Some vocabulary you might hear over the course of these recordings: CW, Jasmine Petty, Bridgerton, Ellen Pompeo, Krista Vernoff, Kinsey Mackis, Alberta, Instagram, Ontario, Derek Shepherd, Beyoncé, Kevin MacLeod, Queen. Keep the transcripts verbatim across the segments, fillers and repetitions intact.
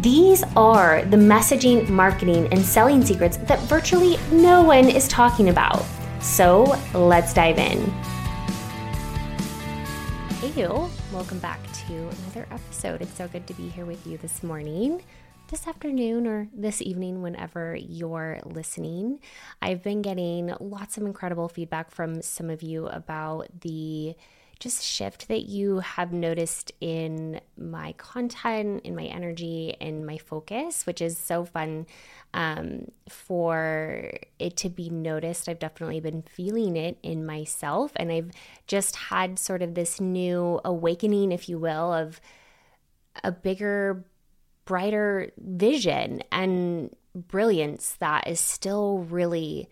These are the messaging, marketing, and selling secrets that virtually no one is talking about. So let's dive in. Hey you, welcome back to another episode. It's so good to be here with you this morning, this afternoon, or this evening, whenever you're listening. I've been getting lots of incredible feedback from some of you about the just shift that you have noticed in my content, in my energy, and my focus, which is so fun um, for it to be noticed. I've definitely been feeling it in myself, and I've just had sort of this new awakening, if you will, of a bigger, brighter vision and brilliance that is still really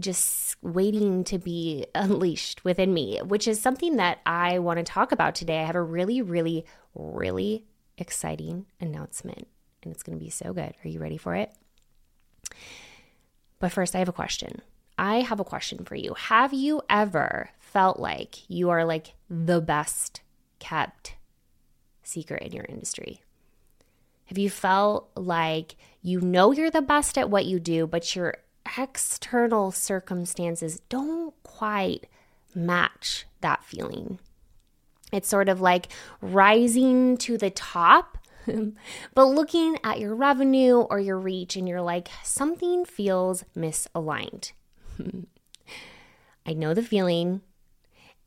just waiting to be unleashed within me, which is something that I want to talk about today. I have a really, really, really exciting announcement, and it's going to be so good. Are you ready for it? But first, I have a question. I have a question for you. Have you ever felt like you are like the best kept secret in your industry? Have you felt like you know you're the best at what you do, but you're external circumstances don't quite match that feeling? It's sort of like rising to the top, but looking at your revenue or your reach, and you're like, something feels misaligned. I know the feeling,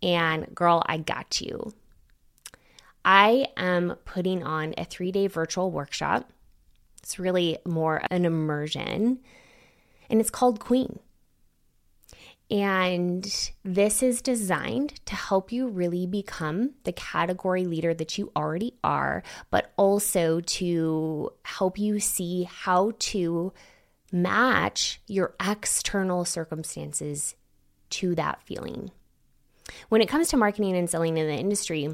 and girl, I got you. I am putting on a three-day virtual workshop. It's really more an immersion. And it's called Queen. And this is designed to help you really become the category leader that you already are, but also to help you see how to match your external circumstances to that feeling. When it comes to marketing and selling in the industry,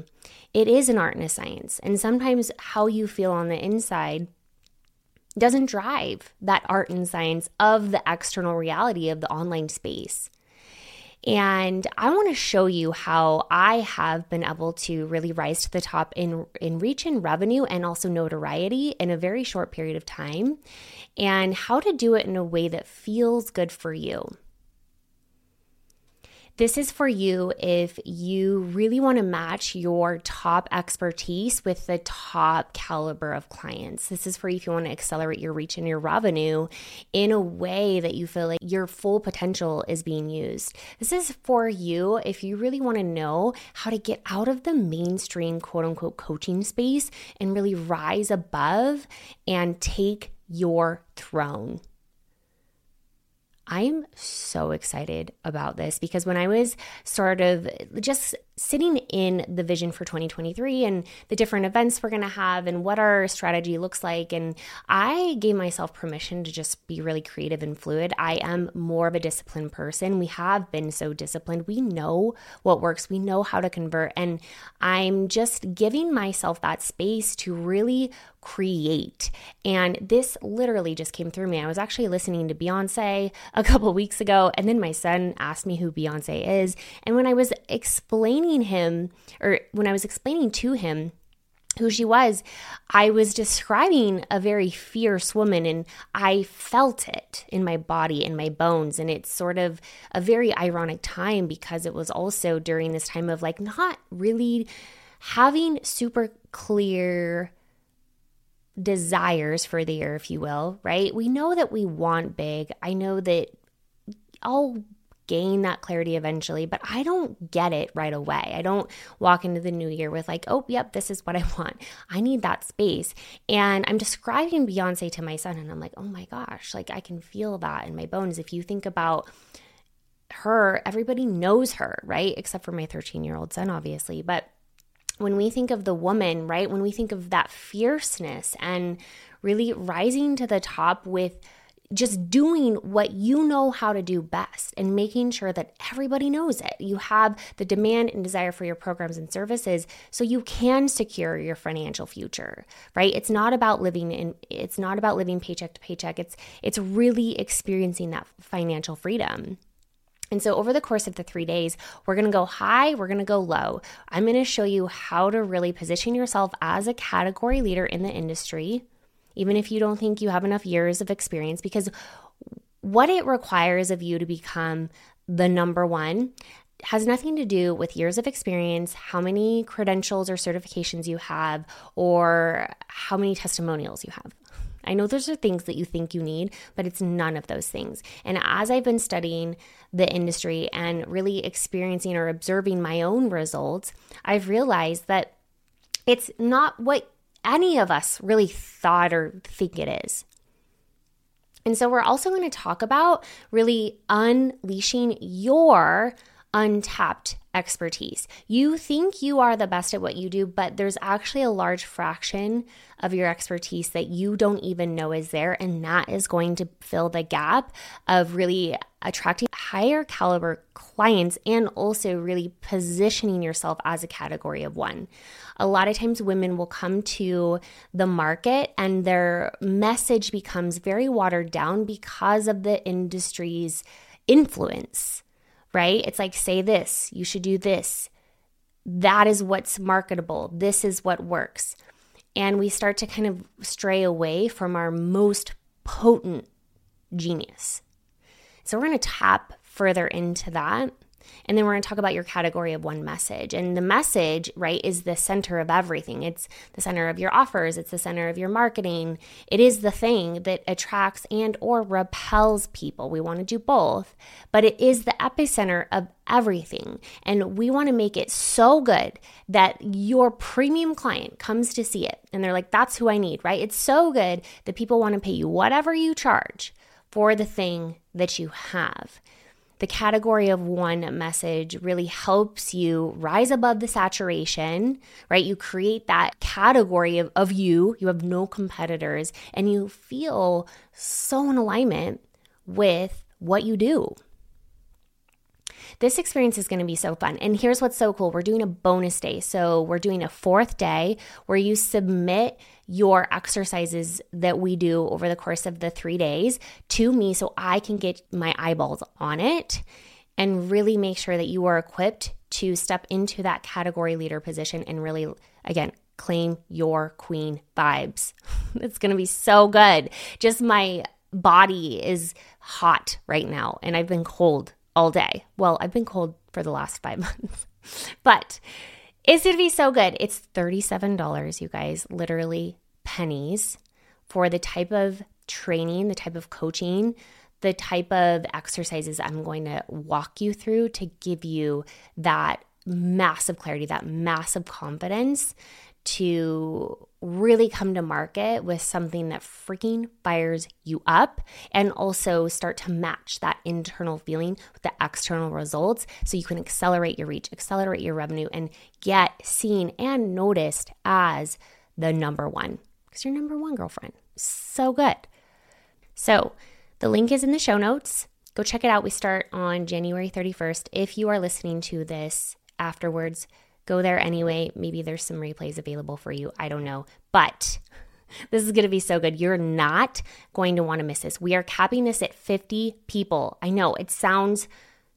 it is an art and a science. And sometimes how you feel on the inside doesn't drive that art and science of the external reality of the online space. And I want to show you how I have been able to really rise to the top in, in reach and revenue, and also notoriety, in a very short period of time, and how to do it in a way that feels good for you. This is for you if you really want to match your top expertise with the top caliber of clients. This is for you if you want to accelerate your reach and your revenue in a way that you feel like your full potential is being used. This is for you if you really want to know how to get out of the mainstream quote-unquote coaching space and really rise above and take your throne. I'm so excited about this because when I was sort of just sitting in the vision for twenty twenty-three and the different events we're going to have and what our strategy looks like, and I gave myself permission to just be really creative and fluid. I am more of a disciplined person. We have been so disciplined. We know what works. We know how to convert. And I'm just giving myself that space to really create. And this literally just came through me. I was actually listening to Beyoncé a couple weeks ago, and then my son asked me who Beyoncé is. And when I was explaining him, or when I was explaining to him who she was, I was describing a very fierce woman, and I felt it in my body, in my bones. And it's sort of a very ironic time because it was also during this time of like not really having super clear desires for the year, if you will, right? We know that we want big. I know that I'll gain that clarity eventually, but I don't get it right away. I don't walk into the new year with like, oh, yep, this is what I want. I need that space. And I'm describing Beyoncé to my son, and I'm like, oh my gosh, like I can feel that in my bones. If you think about her, everybody knows her, right? Except for my thirteen-year-old son, obviously. But when we think of the woman, right, when we think of that fierceness and really rising to the top with just doing what you know how to do best and making sure that everybody knows it. You have the demand and desire for your programs and services so you can secure your financial future, right? It's not about living in, it's not about living paycheck to paycheck. It's, it's really experiencing that financial freedom. And so over the course of the three days, we're going to go high, we're going to go low. I'm going to show you how to really position yourself as a category leader in the industry, even if you don't think you have enough years of experience, because what it requires of you to become the number one has nothing to do with years of experience, how many credentials or certifications you have, or how many testimonials you have. I know those are things that you think you need, but it's none of those things. And as I've been studying the industry and really experiencing or observing my own results, I've realized that it's not what any of us really thought or think it is. And so we're also going to talk about really unleashing your untapped expertise. You think you are the best at what you do, but there's actually a large fraction of your expertise that you don't even know is there, and that is going to fill the gap of really attracting higher caliber clients and also really positioning yourself as a category of one. A lot of times women will come to the market and their message becomes very watered down because of the industry's influence. Right? It's like, say this, you should do this. That is what's marketable. This is what works. And we start to kind of stray away from our most potent genius. So we're going to tap further into that. And then we're going to talk about your category of one message. And the message, right, is the center of everything. It's the center of your offers. It's the center of your marketing. It is the thing that attracts and or repels people. We want to do both, but it is the epicenter of everything. And we want to make it so good that your premium client comes to see it. And they're like, that's who I need, right? It's so good that people want to pay you whatever you charge for the thing that you have. The category of one message really helps you rise above the saturation, right? You create that category of, of you. You have no competitors, and you feel so in alignment with what you do. This experience is going to be so fun. And here's what's so cool. We're doing a bonus day. So we're doing a fourth day where you submit your exercises that we do over the course of the three days to me so I can get my eyeballs on it and really make sure that you are equipped to step into that category leader position and really, again, claim your queen vibes. It's going to be so good. Just my body is hot right now, and I've been cold all day. Well, I've been cold for the last five months, but it's going to be so good. It's thirty-seven dollars, you guys, literally pennies for the type of training, the type of coaching, the type of exercises I'm going to walk you through to give you that massive clarity, that massive confidence to really come to market with something that freaking fires you up and also start to match that internal feeling with the external results so you can accelerate your reach, accelerate your revenue, and get seen and noticed as the number one because you're number one, girlfriend. So good. So the link is in the show notes. Go check it out. We start on January thirty-first. If you are listening to this afterwards, go there anyway. Maybe there's some replays available for you. I don't know. But this is going to be so good. You're not going to want to miss this. We are capping this at fifty people. I know it sounds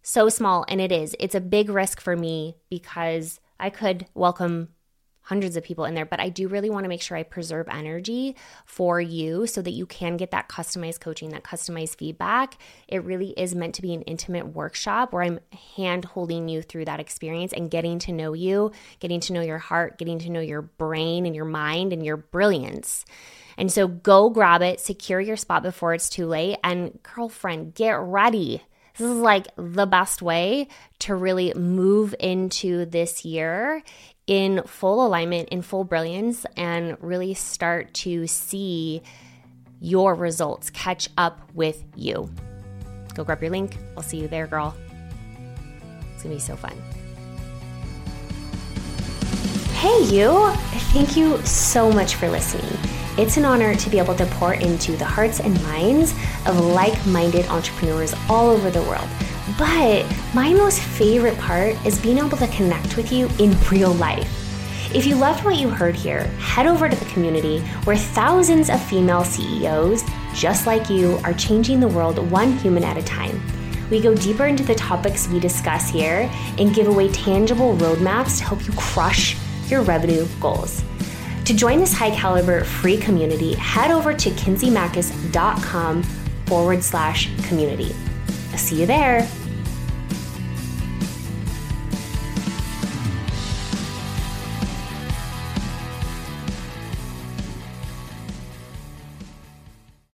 so small, and it is. It's a big risk for me because I could welcome hundreds of people in there, but I do really want to make sure I preserve energy for you so that you can get that customized coaching, that customized feedback. It really is meant to be an intimate workshop where I'm hand holding you through that experience and getting to know you, getting to know your heart, getting to know your brain and your mind and your brilliance. And so go grab it, secure your spot before it's too late, and girlfriend, get ready. This is like the best way to really move into this year in full alignment, in full brilliance, and really start to see your results catch up with you. Go grab your link. I'll see you there, girl. It's going to be so fun. Hey, you. Thank you so much for listening. It's an honor to be able to pour into the hearts and minds of like-minded entrepreneurs all over the world. But my most favorite part is being able to connect with you in real life. If you loved what you heard here, head over to the community where thousands of female C E Os just like you are changing the world one human at a time. We go deeper into the topics we discuss here and give away tangible roadmaps to help you crush your revenue goals. To join this high caliber free community, head over to kinsey mackis dot com forward slash community. See you there.